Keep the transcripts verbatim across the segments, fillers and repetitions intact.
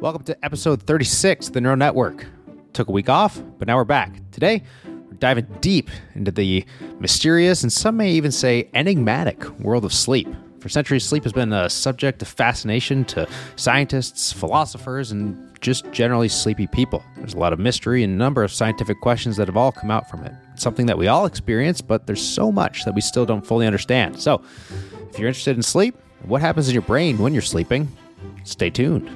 Welcome to episode thirty-six of the Neuron Network. Took a week off, but now we're back. Today, we're diving deep into the mysterious and some may even say enigmatic world of sleep. For centuries, sleep has been a subject of fascination to scientists, philosophers, and just generally sleepy people. There's a lot of mystery and a number of scientific questions that have all come out from it. It's something that we all experience, but there's so much that we still don't fully understand. So, if you're interested in sleep and what happens in your brain when you're sleeping, stay tuned.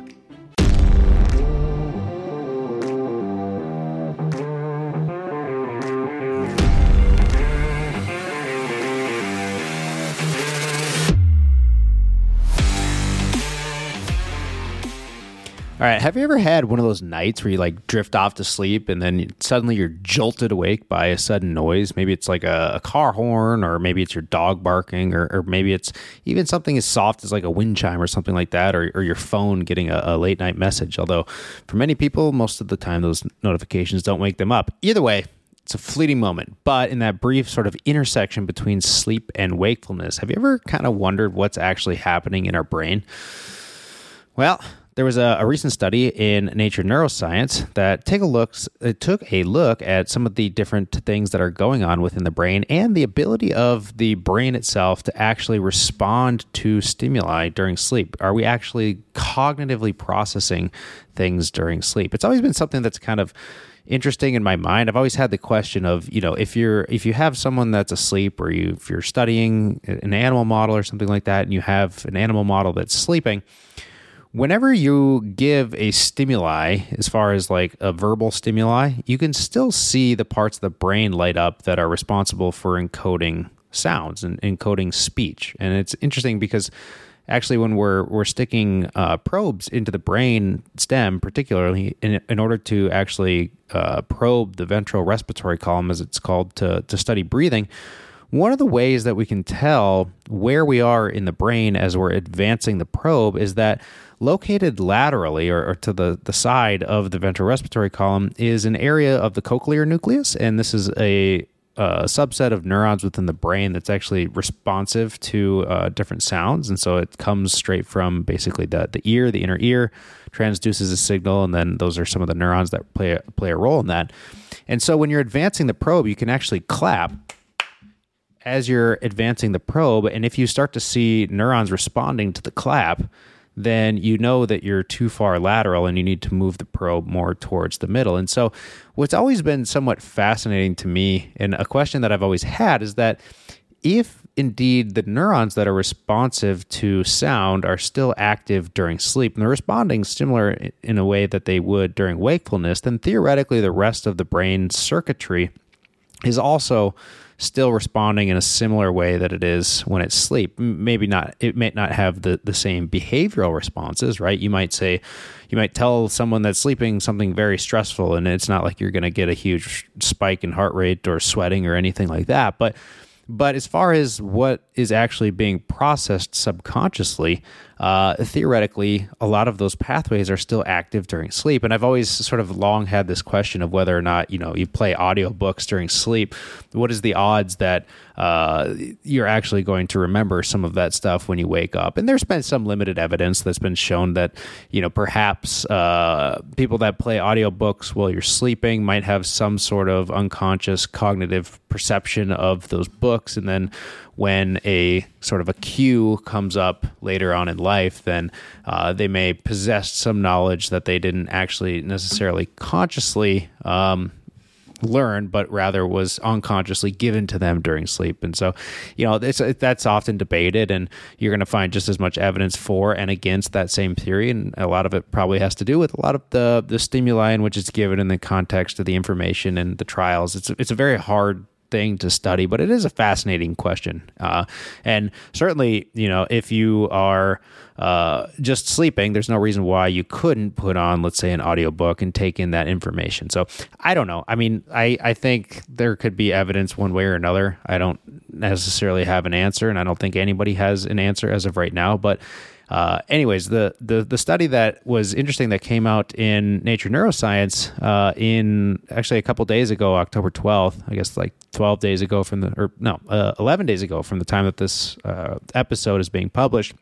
All right, have you ever had one of those nights where you like drift off to sleep and then suddenly you're jolted awake by a sudden noise? Maybe it's like a, a car horn, or maybe it's your dog barking, or, or maybe it's even something as soft as like a wind chime or something like that, or, or your phone getting a, a late night message. Although for many people, most of the time those notifications don't wake them up. Either way, it's a fleeting moment, but in that brief sort of intersection between sleep and wakefulness, have you ever kind of wondered what's actually happening in our brain? Well, there was a, a recent study in Nature Neuroscience that take a look, it took a look at some of the different things that are going on within the brain and the ability of the brain itself to actually respond to stimuli during sleep. Are we actually cognitively processing things during sleep? It's always been something that's kind of interesting in my mind. I've always had the question of, you know, if you're if you have someone that's asleep, or you if you're studying an animal model or something like that, and you have an animal model that's sleeping, whenever you give a stimuli, as far as like a verbal stimuli, you can still see the parts of the brain light up that are responsible for encoding sounds and encoding speech. And it's interesting because actually when we're we're sticking uh, probes into the brain stem, particularly in, in order to actually uh, probe the ventral respiratory column, as it's called, to to study breathing, one of the ways that we can tell where we are in the brain as we're advancing the probe is that located laterally, or, or to the, the side of the ventral respiratory column, is an area of the cochlear nucleus, and this is a, a subset of neurons within the brain that's actually responsive to uh, different sounds, and so it comes straight from basically the, the ear, the inner ear, transduces a signal, and then those are some of the neurons that play play a role in that. And so when you're advancing the probe, you can actually clap as you're advancing the probe, and if you start to see neurons responding to the clap, then you know that you're too far lateral and you need to move the probe more towards the middle. And so what's always been somewhat fascinating to me, and a question that I've always had, is that if indeed the neurons that are responsive to sound are still active during sleep, and they're responding similar in a way that they would during wakefulness, then theoretically the rest of the brain circuitry is also still responding in a similar way that it is when it's sleep. Maybe not, it may not have the, the same behavioral responses, right? You might say, you might tell someone that's sleeping something very stressful, and it's not like you're going to get a huge spike in heart rate or sweating or anything like that. But But as far as what is actually being processed subconsciously, uh, theoretically, a lot of those pathways are still active during sleep. And I've always sort of long had this question of whether or not, you know, you play audiobooks during sleep. What is the odds that uh, you're actually going to remember some of that stuff when you wake up? And there's been some limited evidence that's been shown that, you know, perhaps uh, people that play audiobooks while you're sleeping might have some sort of unconscious cognitive perception of those books. And then when a sort of a cue comes up later on in life, then uh, they may possess some knowledge that they didn't actually necessarily consciously um, learn, but rather was unconsciously given to them during sleep. And so, you know, it's, it, that's often debated, and you're going to find just as much evidence for and against that same theory. And a lot of it probably has to do with a lot of the, the stimuli in which it's given, in the context of the information and the trials. It's, it's a very hard thing to study, but it is a fascinating question. Uh, and certainly, you know, if you are uh, just sleeping, there's no reason why you couldn't put on, let's say, an audiobook and take in that information. So I don't know. I mean, I, I think there could be evidence one way or another. I don't necessarily have an answer, and I don't think anybody has an answer as of right now. But Uh, anyways, the, the the study that was interesting that came out in Nature Neuroscience uh, in actually a couple days ago, October twelfth, I guess like twelve days ago from the, or no, uh, eleven days ago from the time that this uh, episode is being published,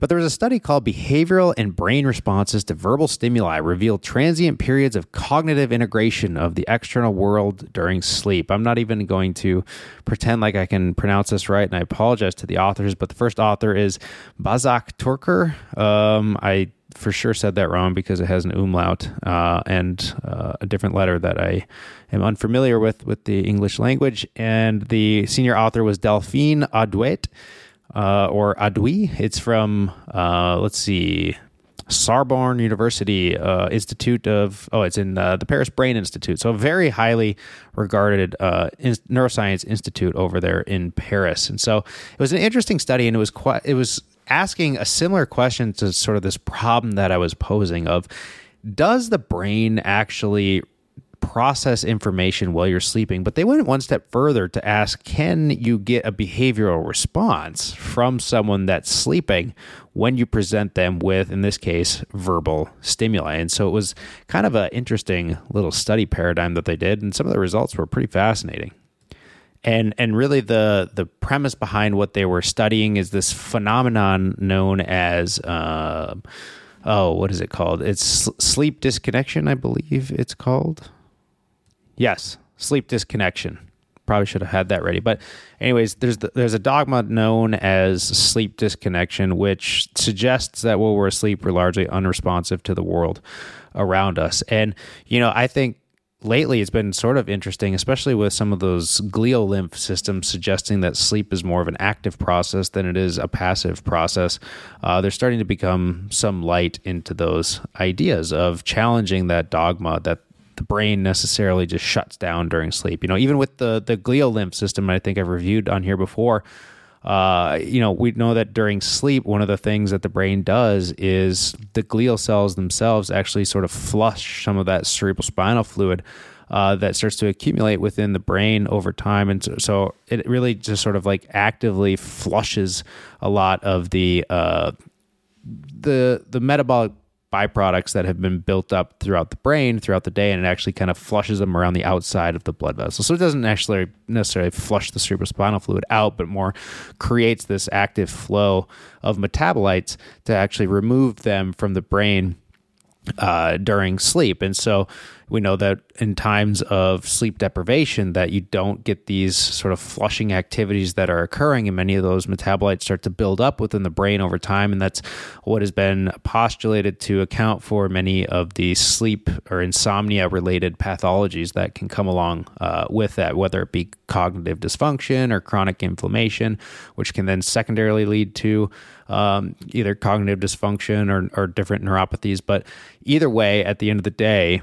But there was a study called Behavioral and Brain Responses to Verbal Stimuli Reveal Transient Periods of Cognitive Integration of the External World During Sleep. I'm not even going to pretend like I can pronounce this right, and I apologize to the authors, but the first author is Başak Türker. Um, I for sure said that wrong because it has an umlaut uh, and uh, a different letter that I am unfamiliar with with the English language. And the senior author was Delphine Oudiette, uh, or Adui. It's from, uh, let's see, Sorbonne University, uh, Institute of, oh, it's in uh, the Paris Brain Institute. So a very highly regarded uh, in- neuroscience institute over there in Paris. And so it was an interesting study, and it was quite, it was asking a similar question to sort of this problem that I was posing of, does the brain actually process information while you're sleeping? But they went one step further to ask, can you get a behavioral response from someone that's sleeping when you present them with, in this case, verbal stimuli? And so it was kind of an interesting little study paradigm that they did, and some of the results were pretty fascinating. And and really the the premise behind what they were studying is this phenomenon known as, uh, oh, what is it called? It's sleep disconnection, I believe it's called. Yes, sleep disconnection. Probably should have had that ready. But anyways, there's the, there's a dogma known as sleep disconnection, which suggests that while we're asleep, we're largely unresponsive to the world around us. And, you know, I think lately, it's been sort of interesting, especially with some of those glial lymph systems suggesting that sleep is more of an active process than it is a passive process. Uh, there's starting to become some light into those ideas of challenging that dogma that the brain necessarily just shuts down during sleep. You know, even with the, the glial lymph system, I think I've reviewed on here before, Uh, you know, we know that during sleep, one of the things that the brain does is the glial cells themselves actually sort of flush some of that cerebrospinal fluid uh, that starts to accumulate within the brain over time. And so, so it really just sort of like actively flushes a lot of the uh, the the metabolic byproducts that have been built up throughout the brain throughout the day, and it actually kind of flushes them around the outside of the blood vessel. So it doesn't actually necessarily flush the cerebrospinal fluid out, but more creates this active flow of metabolites to actually remove them from the brain uh, during sleep. And so we know that in times of sleep deprivation that you don't get these sort of flushing activities that are occurring, and many of those metabolites start to build up within the brain over time. And that's what has been postulated to account for many of the sleep or insomnia related pathologies that can come along uh, with that, whether it be cognitive dysfunction or chronic inflammation, which can then secondarily lead to um, either cognitive dysfunction or, or different neuropathies. But either way, at the end of the day,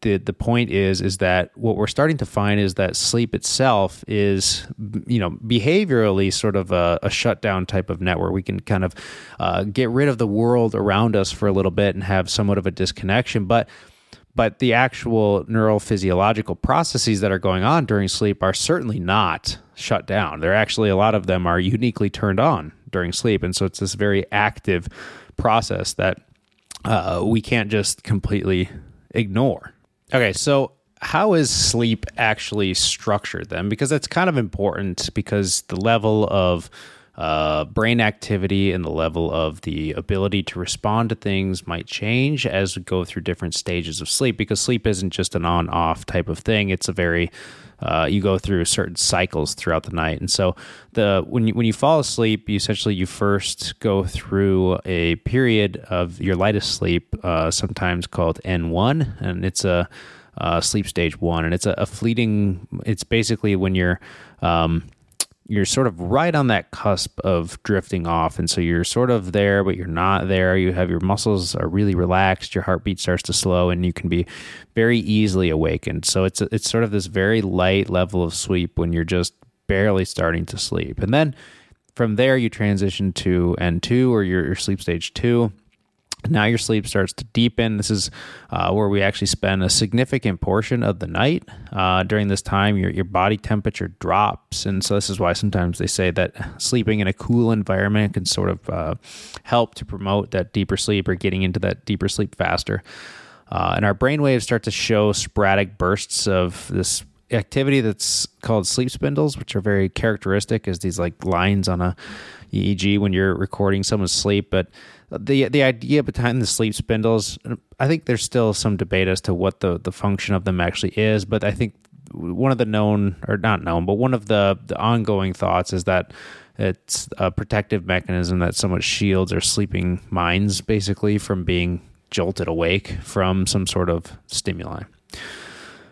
The, the point is is that what we're starting to find is that sleep itself is, you know, behaviorally sort of a, a shutdown type of net where we can kind of uh, get rid of the world around us for a little bit and have somewhat of a disconnection. But but the actual neurophysiological processes that are going on during sleep are certainly not shut down. They're actually, a lot of them are uniquely turned on during sleep. And so it's this very active process that uh, we can't just completely ignore. Okay, so how is sleep actually structured then? Because that's kind of important, because the level of uh, brain activity and the level of the ability to respond to things might change as we go through different stages of sleep, because sleep isn't just an on-off type of thing. It's a very, uh, you go through certain cycles throughout the night. And so the when you, when you fall asleep, you essentially you first go through a period of your lightest sleep, uh, sometimes called N one, and it's a uh, sleep stage one. And it's a, a fleeting, it's basically when you're, um, you're sort of right on that cusp of drifting off. And so you're sort of there, but you're not there. You have your muscles are really relaxed. Your heartbeat starts to slow, and you can be very easily awakened. So it's, it's sort of this very light level of sleep when you're just barely starting to sleep. And then from there you transition to N two, or your, your sleep stage two. Now your sleep starts to deepen. This is uh, where we actually spend a significant portion of the night. Uh, during this time, your your body temperature drops. And so this is why sometimes they say that sleeping in a cool environment can sort of uh, help to promote that deeper sleep, or getting into that deeper sleep faster. Uh, and our brainwaves start to show sporadic bursts of this activity that's called sleep spindles, which are very characteristic as these like lines on a E E G when you're recording someone's sleep. But the the idea behind the sleep spindles, I think there's still some debate as to what the, the function of them actually is. But I think one of the known, or not known, but one of the, the ongoing thoughts is that it's a protective mechanism that somewhat shields our sleeping minds basically from being jolted awake from some sort of stimuli.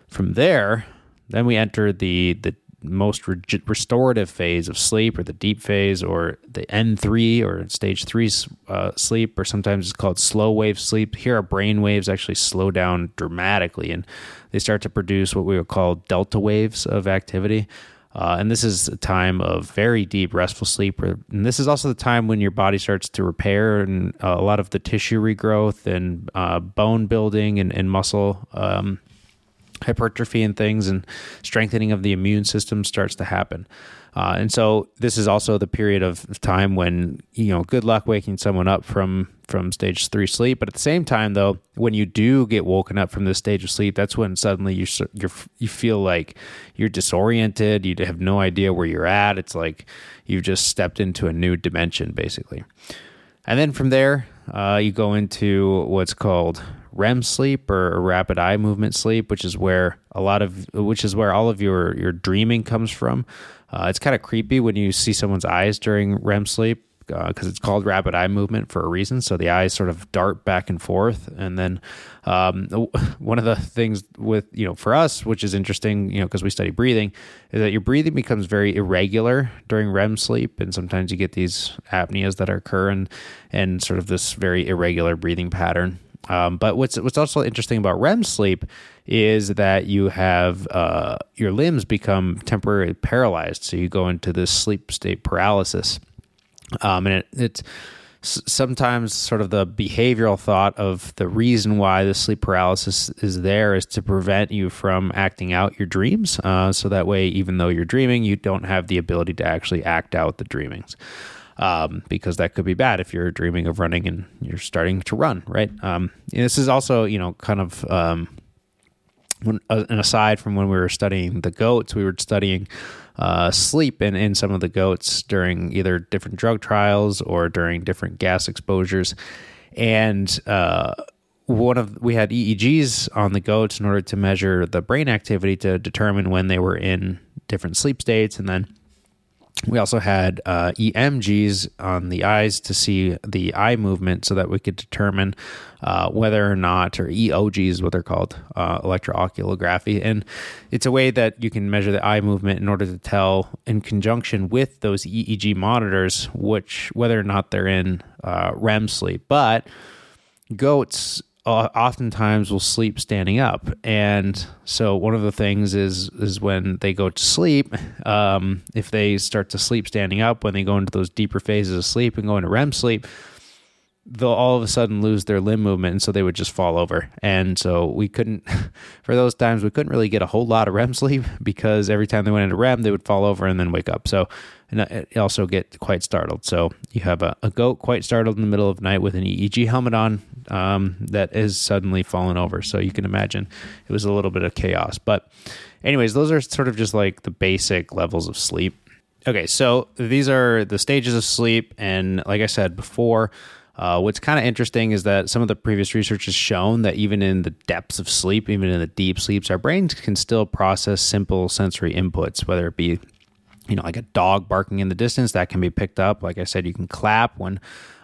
From there, then we enter the the most re- restorative phase of sleep, or the deep phase, or the N three or stage three uh, sleep, or sometimes it's called slow wave sleep. Here our brain waves actually slow down dramatically, and they start to produce what we would call delta waves of activity. Uh, and this is a time of very deep restful sleep. And this is also the time when your body starts to repair, and uh, a lot of the tissue regrowth and uh, bone building and, and muscle um, hypertrophy and things, and strengthening of the immune system starts to happen. Uh, and so this is also the period of time when, you know, good luck waking someone up from, from stage three sleep. But at the same time, though, when you do get woken up from this stage of sleep, that's when suddenly you you're, you feel like you're disoriented. You have no idea where you're at. It's like you've just stepped into a new dimension, basically. And then from there, uh, you go into what's called REM sleep, or rapid eye movement sleep, which is where a lot of, which is where all of your, your dreaming comes from. Uh, it's kind of creepy when you see someone's eyes during REM sleep, because uh, it's called rapid eye movement for a reason. So the eyes sort of dart back and forth. And then um, one of the things with, you know, for us, which is interesting, you know, because we study breathing, is that your breathing becomes very irregular during REM sleep. And sometimes you get these apneas that occur, and, and sort of this very irregular breathing pattern. Um, but what's what's also interesting about REM sleep is that you have uh, your limbs become temporarily paralyzed, so you go into this sleep state paralysis, um, and it, it's sometimes sort of the behavioral thought of the reason why the sleep paralysis is there is to prevent you from acting out your dreams, uh, so that way, even though you're dreaming, you don't have the ability to actually act out the dreamings. Um, because that could be bad if you're dreaming of running and you're starting to run, right? Um, and this is also, you know, kind of um, when, uh, and aside from when we were studying the goats, we were studying uh, sleep in, in some of the goats during either different drug trials or during different gas exposures. And uh, one of we had E E Gs on the goats in order to measure the brain activity to determine when they were in different sleep states, and then we also had uh, E M Gs on the eyes to see the eye movement so that we could determine uh, whether or not, or E O Gs is what they're called, uh, electrooculography. And it's a way that you can measure the eye movement in order to tell, in conjunction with those E E G monitors, which whether or not they're in uh, REM sleep. But goats oftentimes will sleep standing up. And so one of the things is, is when they go to sleep, um, if they start to sleep standing up, when they go into those deeper phases of sleep and go into REM sleep, they'll all of a sudden lose their limb movement. And so they would just fall over. And so we couldn't, for those times, we couldn't really get a whole lot of REM sleep, because every time they went into REM, they would fall over and then wake up. So, and also get quite startled. So you have a, a goat quite startled in the middle of the night with an E E G helmet on, um, that is suddenly fallen over. So you can imagine it was a little bit of chaos. But anyways, those are sort of just like the basic levels of sleep. Okay, so these are the stages of sleep. And like I said before, Uh, what's kind of interesting is that some of the previous research has shown that even in the depths of sleep, even in the deep sleeps, our brains can still process simple sensory inputs, whether it be, you know, like a dog barking in the distance, that can be picked up. Like I said, you can clap when,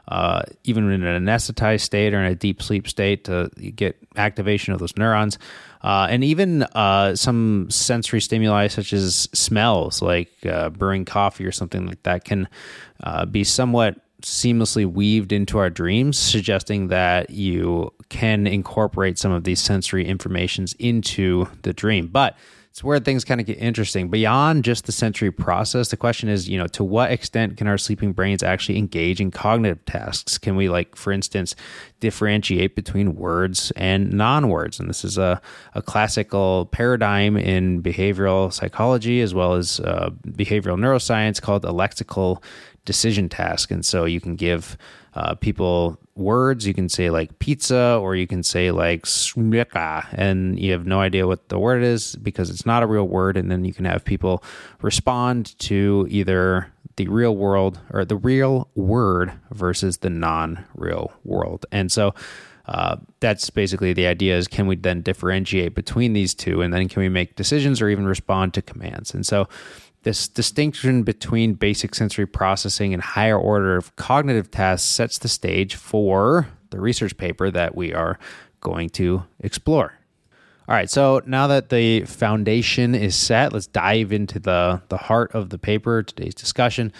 uh, even in an anesthetized state or in a deep sleep state, to get activation of those neurons. Uh, and even uh, some sensory stimuli such as smells, like uh, brewing coffee or something like that, can uh, be somewhat seamlessly weaved into our dreams, suggesting that you can incorporate some of these sensory informations into the dream. But it's where things kind of get interesting. Beyond just the sensory process, the question is, you know, to what extent can our sleeping brains actually engage in cognitive tasks? Can we, like, for instance, differentiate between words and non-words. And this is a, a classical paradigm in behavioral psychology, as well as uh, behavioral neuroscience, called a lexical decision task. And so you can give uh, people words. You can say like pizza, or you can say like smeka, and you have no idea what the word is because it's not a real word. And then you can have people respond to either the real world or the real word versus the non-real world. And so uh, that's basically the idea, is can we then differentiate between these two, and then can we make decisions or even respond to commands? And so this distinction between basic sensory processing and higher order of cognitive tasks sets the stage for the research paper that we are going to explore. All right, so now that the foundation is set, let's dive into the, the heart of the paper, today's discussion,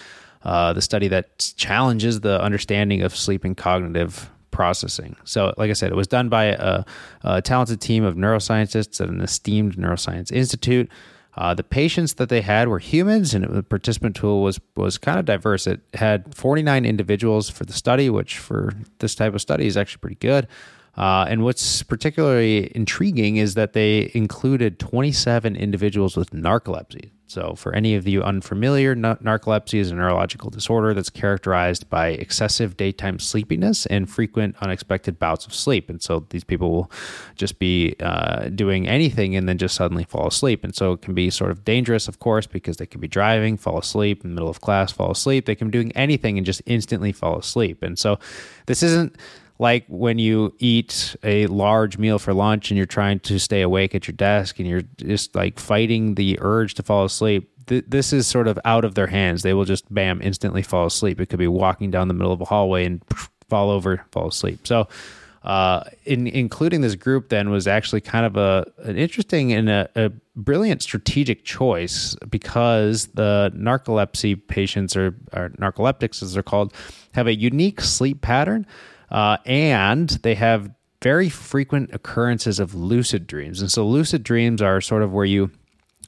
uh, the study that challenges the understanding of sleep and cognitive processing. So like I said, it was done by a, a talented team of neuroscientists at an esteemed neuroscience institute. Uh, the patients that they had were humans, and it, the participant pool was was kind of diverse. It had forty-nine individuals for the study, which for this type of study is actually pretty good. Uh, and what's particularly intriguing is that they included twenty-seven individuals with narcolepsy. So for any of you unfamiliar, narcolepsy is a neurological disorder that's characterized by excessive daytime sleepiness and frequent unexpected bouts of sleep. And so these people will just be uh, doing anything and then just suddenly fall asleep. And so it can be sort of dangerous, of course, because they can be driving, fall asleep, in the middle of class, fall asleep. They can be doing anything and just instantly fall asleep. And so this isn't like when you eat a large meal for lunch and you're trying to stay awake at your desk and you're just like fighting the urge to fall asleep. Th- this is sort of out of their hands. They will just, bam, instantly fall asleep. It could be walking down the middle of a hallway and fall over, fall asleep. So uh, in including this group then was actually kind of a an interesting and a, a brilliant strategic choice, because the narcolepsy patients, or, or narcoleptics as they're called, have a unique sleep pattern. Uh, and they have very frequent occurrences of lucid dreams. And so lucid dreams are sort of where you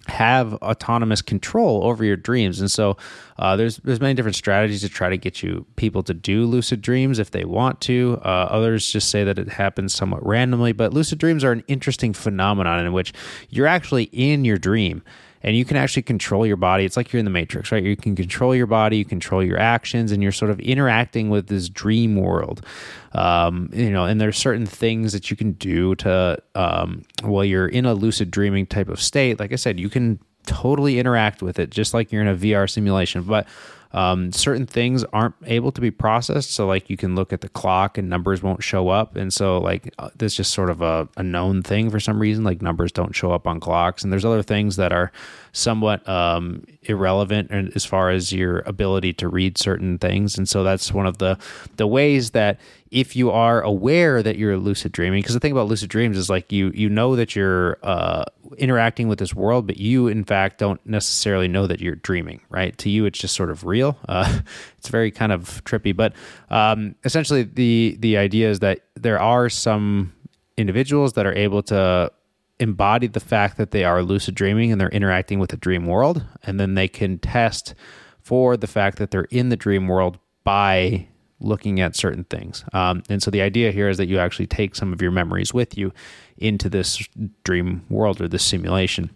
have autonomous control over your dreams. And so uh, there's there's many different strategies to try to get you people to do lucid dreams if they want to. Uh, others just say that it happens somewhat randomly. But lucid dreams are an interesting phenomenon in which you're actually in your dream. And you can actually control your body. It's like you're in the Matrix, right? You can control your body, you control your actions, and you're sort of interacting with this dream world. Um, you know, and there's certain things that you can do to, um, while you're in a lucid dreaming type of state. Like I said, you can totally interact with it, just like you're in a V R simulation. But Um, certain things aren't able to be processed. So like you can look at the clock and numbers won't show up. And so like uh, this is just sort of a, a known thing for some reason, like numbers don't show up on clocks. And there's other things that are somewhat um, irrelevant as far as your ability to read certain things. And so that's one of the, the ways that if you are aware that you're lucid dreaming, because the thing about lucid dreams is like you you know that you're uh, interacting with this world, but you in fact don't necessarily know that you're dreaming, right? To you, it's just sort of real. Uh, it's very kind of trippy, but um, essentially the the idea is that there are some individuals that are able to embody the fact that they are lucid dreaming and they're interacting with the dream world, and then they can test for the fact that they're in the dream world by looking at certain things. Um, and so the idea here is that you actually take some of your memories with you into this dream world or this simulation.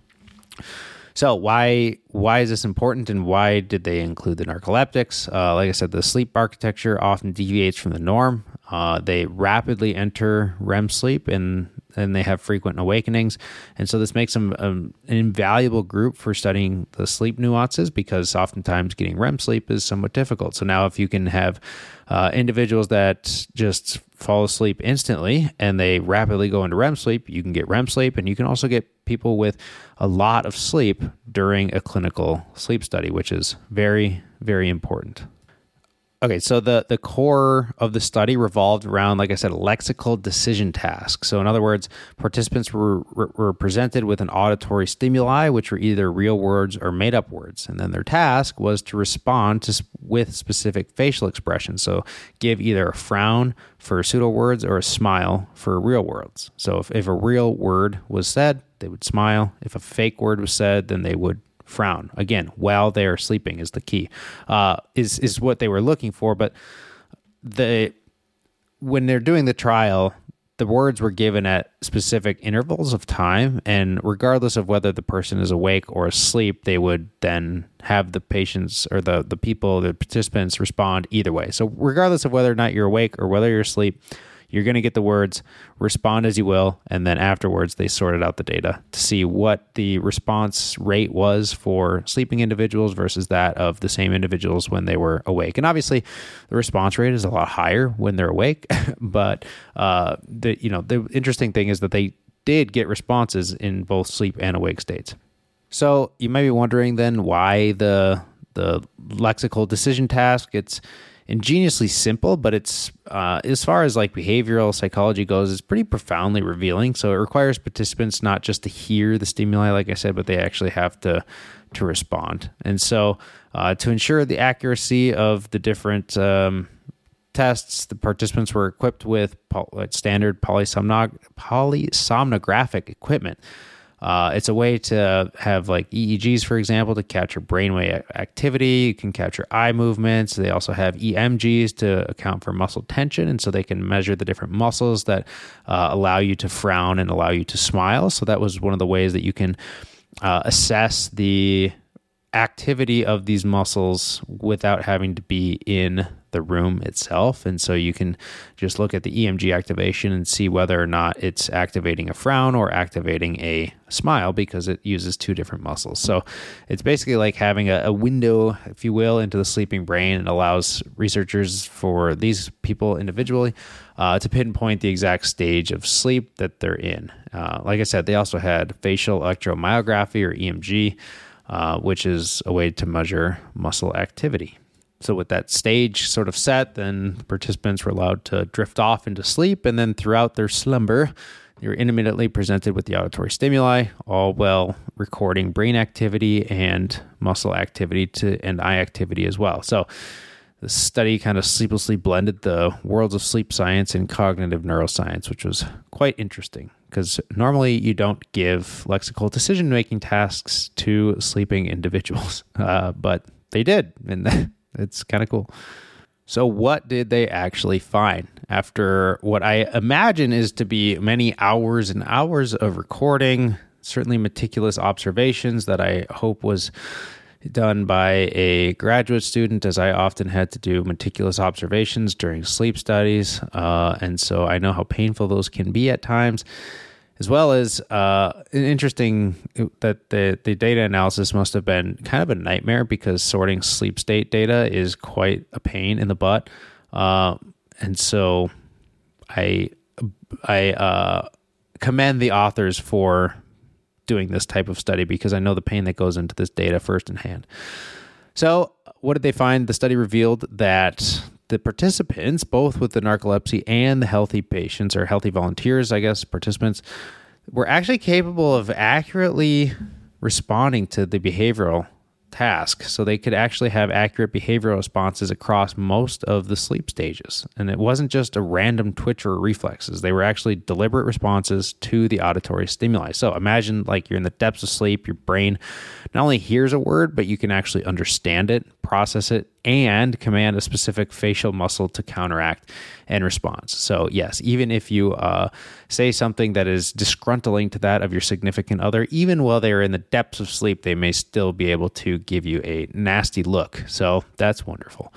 So why why is this important, and why did they include the narcoleptics? Uh, like I said, the sleep architecture often deviates from the norm. Uh, they rapidly enter R E M sleep, and and they have frequent awakenings. And so this makes them um, an invaluable group for studying the sleep nuances, because oftentimes getting R E M sleep is somewhat difficult. So now if you can have uh, individuals that just fall asleep instantly and they rapidly go into R E M sleep, you can get R E M sleep, and you can also get people with a lot of sleep during a clinical sleep study, which is very, very important. Okay, so the, the core of the study revolved around, like I said, a lexical decision task. So in other words, participants were, were presented with an auditory stimuli, which were either real words or made-up words. And then their task was to respond to, with specific facial expressions. So give either a frown for pseudo words or a smile for real words. So if, if a real word was said, they would smile. If a fake word was said, then they would frown. Again, while they are sleeping is the key, uh, is, is what they were looking for. But the when they're doing the trial, the words were given at specific intervals of time, and regardless of whether the person is awake or asleep, they would then have the patients or the, the people, the participants respond either way. So regardless of whether or not you're awake or whether you're asleep, you're going to get the words, respond as you will, and then afterwards they sorted out the data to see what the response rate was for sleeping individuals versus that of the same individuals when they were awake. And obviously, the response rate is a lot higher when they're awake, but uh, the you know the interesting thing is that they did get responses in both sleep and awake states. So you might be wondering then why the the lexical decision task, it's ingeniously simple, but it's uh, as far as like behavioral psychology goes, it's pretty profoundly revealing. So it requires participants not just to hear the stimuli, like I said, but they actually have to to respond. And so uh, to ensure the accuracy of the different um, tests, the participants were equipped with po- standard polysomnog- polysomnographic equipment. Uh, it's a way to have like E E Gs, for example, to capture brainwave activity. You can capture eye movements. They also have E M Gs to account for muscle tension. And so they can measure the different muscles that uh, allow you to frown and allow you to smile. So that was one of the ways that you can uh, assess the activity of these muscles without having to be in the room itself. And so you can just look at the E M G activation and see whether or not it's activating a frown or activating a smile, because it uses two different muscles. So it's basically like having a, a window, if you will, into the sleeping brain, and allows researchers for these people individually uh, to pinpoint the exact stage of sleep that they're in. Uh, like I said, they also had facial electromyography, or E M G, Uh, which is a way to measure muscle activity. So with that stage sort of set, then the participants were allowed to drift off into sleep, and then throughout their slumber, you're intermittently presented with the auditory stimuli, all while recording brain activity and muscle activity to and eye activity as well. So the study kind of sleeplessly blended the worlds of sleep science and cognitive neuroscience, which was quite interesting, because normally you don't give lexical decision-making tasks to sleeping individuals, uh, but they did, and it's kind of cool. So what did they actually find? After what I imagine is to be many hours and hours of recording, certainly meticulous observations that I hope was done by a graduate student, as I often had to do meticulous observations during sleep studies. Uh, and so I know how painful those can be at times, as well as uh, interesting that the, the data analysis must have been kind of a nightmare, because sorting sleep state data is quite a pain in the butt. Uh, and so I, I uh, commend the authors for doing this type of study, because I know the pain that goes into this data first in hand. So what did they find? The study revealed that the participants, both with the narcolepsy and the healthy patients or healthy volunteers, I guess, participants, were actually capable of accurately responding to the behavioral task. So they could actually have accurate behavioral responses across most of the sleep stages. And it wasn't just a random twitch or reflexes. They were actually deliberate responses to the auditory stimuli. So imagine like you're in the depths of sleep, your brain not only hears a word, but you can actually understand it, process it, and command a specific facial muscle to counteract and response. So yes, even if you uh, say something that is disgruntling to that of your significant other, even while they're in the depths of sleep, they may still be able to give you a nasty look. So that's wonderful.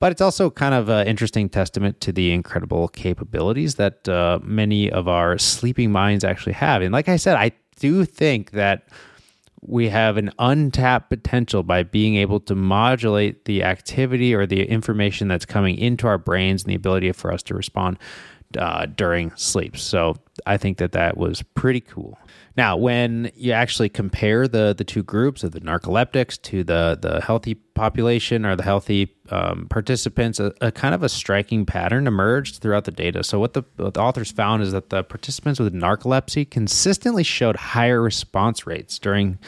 But it's also kind of an interesting testament to the incredible capabilities that uh, many of our sleeping minds actually have. And like I said, I do think that we have an untapped potential by being able to modulate the activity or the information that's coming into our brains and the ability for us to respond uh, during sleep. So I think that that was pretty cool. Now, when you actually compare the the two groups of the narcoleptics to the, the healthy population or the healthy um, participants, a, a kind of a striking pattern emerged throughout the data. So what the, what the authors found is that the participants with narcolepsy consistently showed higher response rates during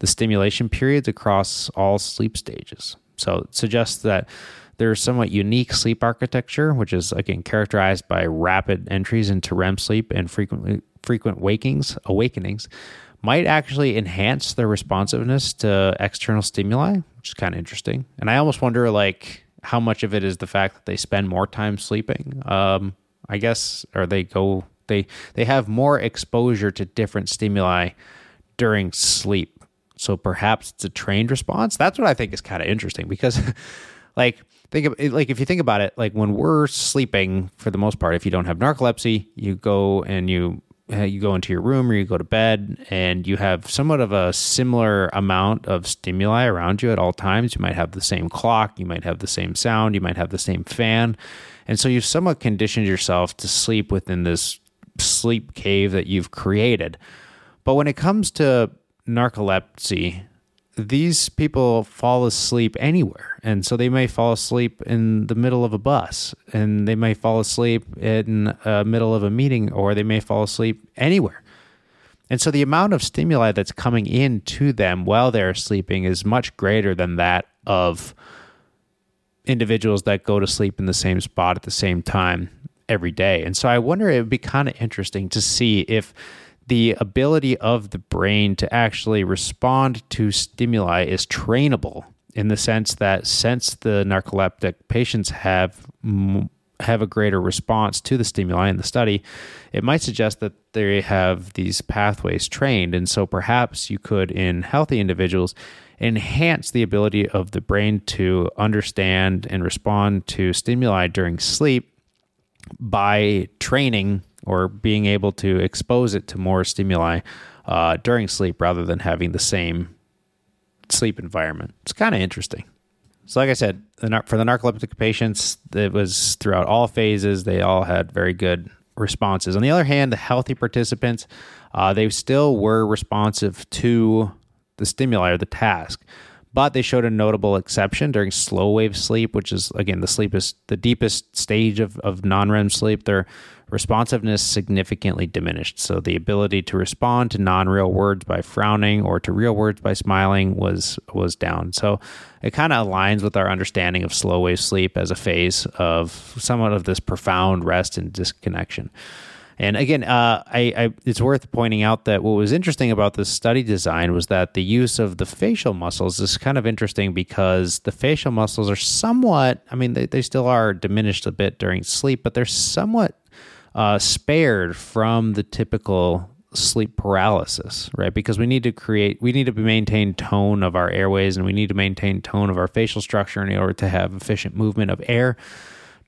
the stimulation periods across all sleep stages. So it suggests that there's somewhat unique sleep architecture, which is, again, characterized by rapid entries into R E M sleep and frequently frequent wakings, awakenings, might actually enhance their responsiveness to external stimuli, which is kind of interesting. And I almost wonder, like, how much of it is the fact that they spend more time sleeping, um, I guess, or they go, they, they have more exposure to different stimuli during sleep. So perhaps it's a trained response. That's what I think is kind of interesting, because like, think of it, like if you think about it, like when we're sleeping, for the most part, if you don't have narcolepsy, you go and you you go into your room or you go to bed, and you have somewhat of a similar amount of stimuli around you at all times. You might have the same clock, you might have the same sound, you might have the same fan. And so you've somewhat conditioned yourself to sleep within this sleep cave that you've created. But when it comes to narcolepsy, these people fall asleep anywhere. And so they may fall asleep in the middle of a bus, and they may fall asleep in the middle of a meeting, or they may fall asleep anywhere. And so the amount of stimuli that's coming in to them while they're sleeping is much greater than that of individuals that go to sleep in the same spot at the same time every day. And so I wonder, it would be kind of interesting to see if the ability of the brain to actually respond to stimuli is trainable, in the sense that since the narcoleptic patients have have a greater response to the stimuli in the study, it might suggest that they have these pathways trained. And so perhaps you could, in healthy individuals, enhance the ability of the brain to understand and respond to stimuli during sleep by training or being able to expose it to more stimuli uh, during sleep, rather than having the same sleep environment. It's kind of interesting. So like I said, for the narcoleptic patients, it was throughout all phases. They all had very good responses. On the other hand, the healthy participants, uh, they still were responsive to the stimuli or the task, but they showed a notable exception during slow wave sleep, which is, again, the sleep is the deepest stage of, of non-REM sleep. Their responsiveness significantly diminished. So the ability to respond to non-real words by frowning or to real words by smiling was was down. So it kind of aligns with our understanding of slow wave sleep as a phase of somewhat of this profound rest and disconnection. And again, uh, I, I, it's worth pointing out that what was interesting about this study design was that the use of the facial muscles is kind of interesting, because the facial muscles are somewhat, I mean, they, they still are diminished a bit during sleep, but they're somewhat uh, spared from the typical sleep paralysis, right? Because we need to create, we need to maintain tone of our airways, and we need to maintain tone of our facial structure in order to have efficient movement of air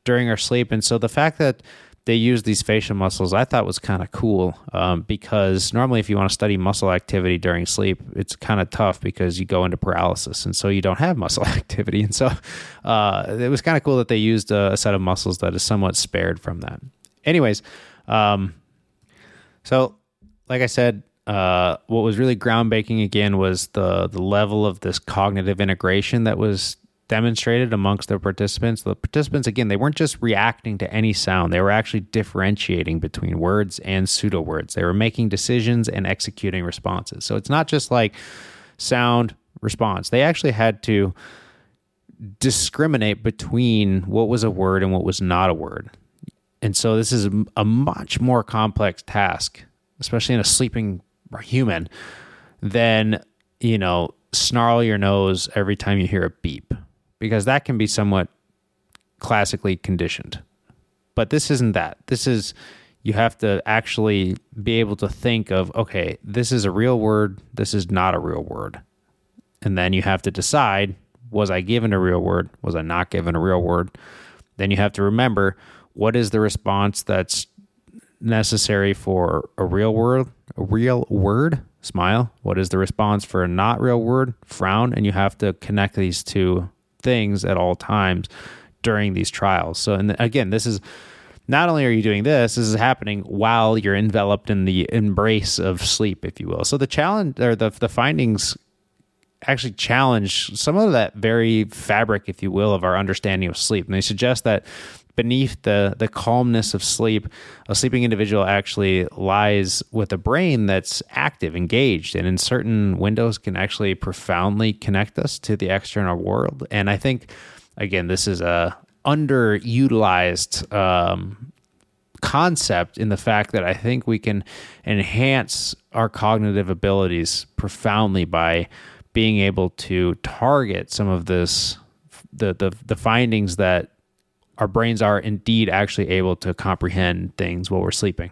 during our sleep. And so the fact that they use these facial muscles, I thought was kind of cool, um, because normally if you want to study muscle activity during sleep, it's kind of tough because you go into paralysis, and so you don't have muscle activity. And so uh, it was kind of cool that they used a, a set of muscles that is somewhat spared from that. Anyways, um, so like I said, uh, what was really groundbreaking again was the the level of this cognitive integration that was demonstrated amongst the participants. The participants, again, they weren't just reacting to any sound. They were actually differentiating between words and pseudo words. They were making decisions and executing responses. So it's not just like sound response. They actually had to discriminate between what was a word and what was not a word. And so this is a much more complex task, especially in a sleeping human, than, you know, snarl your nose every time you hear a beep, because that can be somewhat classically conditioned. But this isn't that. This is, you have to actually be able to think of, okay, this is a real word, this is not a real word. And then you have to decide, was I given a real word? Was I not given a real word? Then you have to remember, what is the response that's necessary for a real word? A real word? Smile. What is the response for a not real word? Frown. And you have to connect these two things at all times during these trials. So, and again, this is not only are you doing this, this is happening while you're enveloped in the embrace of sleep, if you will. So the challenge, or the the findings actually challenge some of that very fabric, if you will, of our understanding of sleep. And they suggest that beneath the the calmness of sleep, a sleeping individual actually lies with a brain that's active, engaged, and in certain windows can actually profoundly connect us to the external world. And I think, again, this is a underutilized um, concept, in the fact that I think we can enhance our cognitive abilities profoundly by being able to target some of this the the the findings that our brains are indeed actually able to comprehend things while we're sleeping.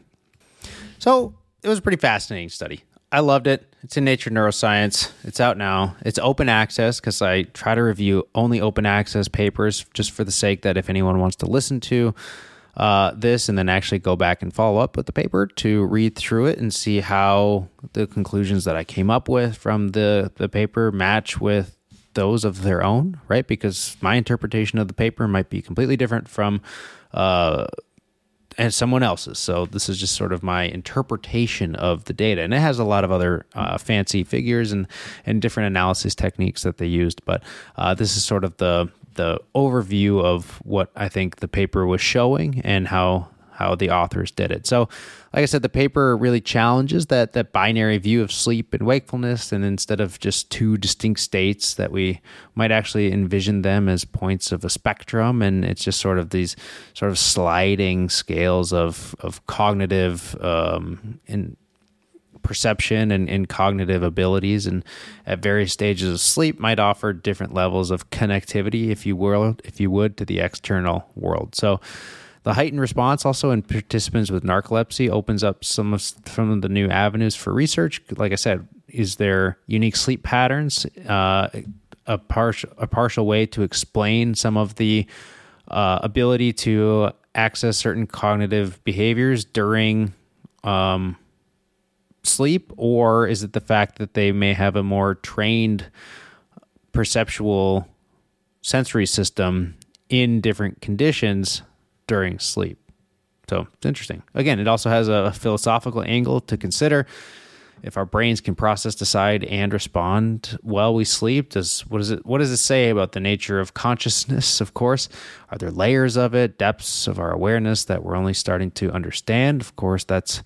So it was a pretty fascinating study. I loved it. It's in Nature Neuroscience. It's out now. It's open access because I try to review only open access papers just for the sake that if anyone wants to listen to uh, this and then actually go back and follow up with the paper to read through it and see how the conclusions that I came up with from the, the paper match with those of their own, right? Because my interpretation of the paper might be completely different from uh, and someone else's. So this is just sort of my interpretation of the data. And it has a lot of other uh, fancy figures and, and different analysis techniques that they used. But uh, this is sort of the the overview of what I think the paper was showing and how how the authors did it. So like I said, the paper really challenges that that binary view of sleep and wakefulness, and instead of just two distinct states, that we might actually envision them as points of a spectrum, and it's just sort of these sort of sliding scales of of cognitive um, and perception and, and cognitive abilities, and at various stages of sleep might offer different levels of connectivity, if you were, if you would, to the external world. So the heightened response also in participants with narcolepsy opens up some of, some of the new avenues for research. Like I said, is there unique sleep patterns, uh, a, partial, a partial way to explain some of the uh, ability to access certain cognitive behaviors during um, sleep? Or is it the fact that they may have a more trained perceptual sensory system in different conditions during sleep? So it's interesting. Again, it also has a philosophical angle to consider. If our brains can process, decide, and respond while we sleep, does what is it? What does it say about the nature of consciousness? Of course, are there layers of it, depths of our awareness that we're only starting to understand? Of course, that's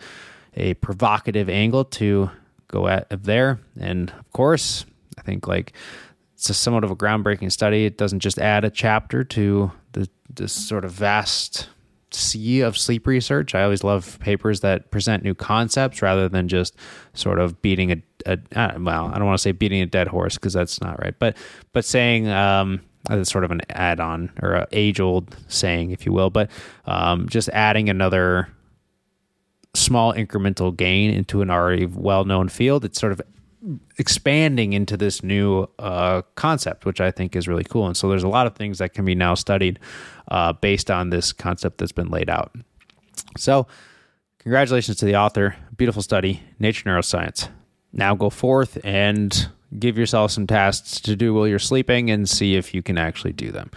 a provocative angle to go at there. And of course, I think like it's a somewhat of a groundbreaking study. It doesn't just add a chapter to the this sort of vast sea of sleep research. I always love papers that present new concepts rather than just sort of beating a, a well, I don't want to say beating a dead horse because that's not right, but but saying um, it's sort of an add-on or an age-old saying, if you will, but um, just adding another small incremental gain into an already well-known field. It's sort of expanding into this new uh, concept, which I think is really cool. And so there's a lot of things that can be now studied uh, based on this concept that's been laid out. So congratulations to the author. Beautiful study, Nature Neuroscience. Now go forth and give yourself some tasks to do while you're sleeping and see if you can actually do them.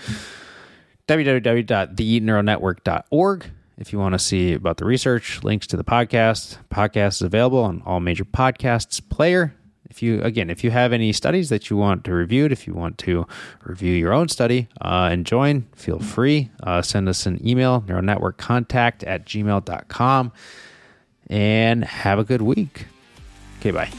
w w w dot the neuron network dot org if you want to see about the research, links to the podcast. Podcast is available on all major podcasts player. If you, again, if you have any studies that you want to review, if you want to review your own study uh, and join, feel free. Uh, send us an email, neuronetworkcontact at gmail dot com, and have a good week. Okay, bye.